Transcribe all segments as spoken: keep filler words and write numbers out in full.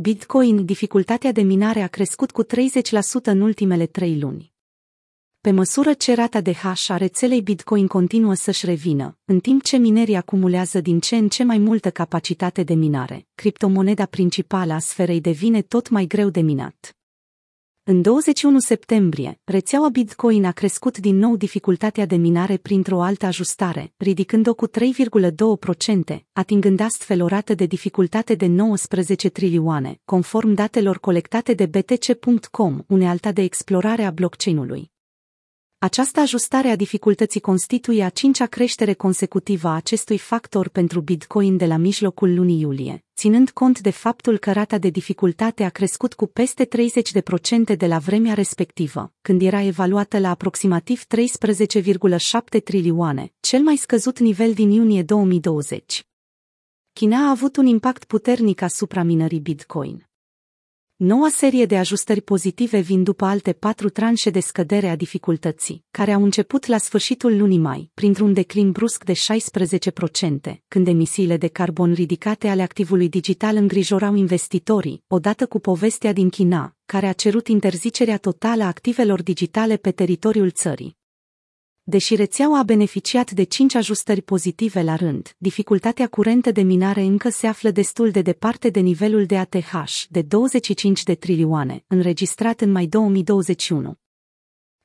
Bitcoin, dificultatea de minare a crescut cu treizeci la sută în ultimele trei luni. Pe măsură ce rata de hash a rețelei Bitcoin continuă să-și revină, în timp ce minerii acumulează din ce în ce mai multă capacitate de minare, criptomoneda principală a sferei devine tot mai greu de minat. În douăzeci și unu septembrie, rețeaua Bitcoin a crescut din nou dificultatea de minare printr-o altă ajustare, ridicând-o cu trei virgulă doi la sută, atingând astfel o rată de dificultate de nouăsprezece trilioane, conform datelor colectate de B T C punct com, unealta de explorare a blockchain-ului. Această ajustare a dificultății constituie a cincea creștere consecutivă a acestui factor pentru Bitcoin de la mijlocul lunii iulie, ținând cont de faptul că rata de dificultate a crescut cu peste treizeci la sută de la vremea respectivă, când era evaluată la aproximativ treisprezece virgulă șapte trilioane, cel mai scăzut nivel din iunie două mii douăzeci. China a avut un impact puternic asupra minării Bitcoin. Noua serie de ajustări pozitive vin după alte patru tranșe de scădere a dificultății, care au început la sfârșitul lunii mai, printr-un declin brusc de șaisprezece la sută, când emisiile de carbon ridicate ale activului digital îngrijorau investitorii, odată cu povestea din China, care a cerut interzicerea totală a activelor digitale pe teritoriul țării. Deși rețeaua a beneficiat de cinci ajustări pozitive la rând, dificultatea curentă de minare încă se află destul de departe de nivelul de A T H de douăzeci și cinci de trilioane, înregistrat în mai două mii douăzeci și unu.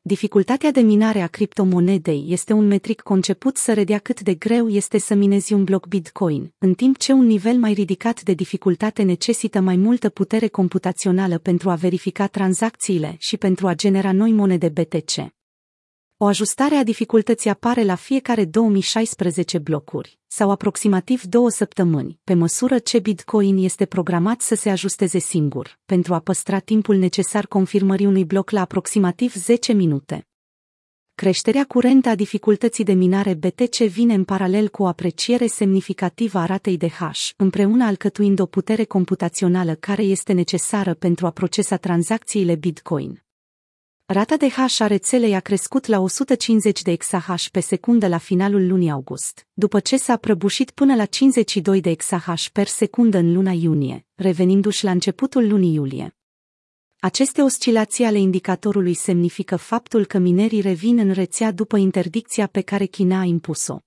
Dificultatea de minare a criptomonedei este un metric conceput să redea cât de greu este să minezi un bloc Bitcoin, în timp ce un nivel mai ridicat de dificultate necesită mai multă putere computațională pentru a verifica tranzacțiile și pentru a genera noi monede B T C. O ajustare a dificultății apare la fiecare două mii șaisprezece blocuri, sau aproximativ două săptămâni, pe măsură ce Bitcoin este programat să se ajusteze singur, pentru a păstra timpul necesar confirmării unui bloc la aproximativ zece minute. Creșterea curentă a dificultății de minare B T C vine în paralel cu o apreciere semnificativă a ratei de hash, împreună alcătuind o putere computațională care este necesară pentru a procesa tranzacțiile Bitcoin. Rata de hash a rețelei a crescut la o sută cincizeci de exahash pe secundă la finalul lunii august, după ce s-a prăbușit până la cincizeci și doi de exahash per secundă în luna iunie, revenindu-și la începutul lunii iulie. Aceste oscilații ale indicatorului semnifică faptul că minerii revin în rețea după interdicția pe care China a impus-o.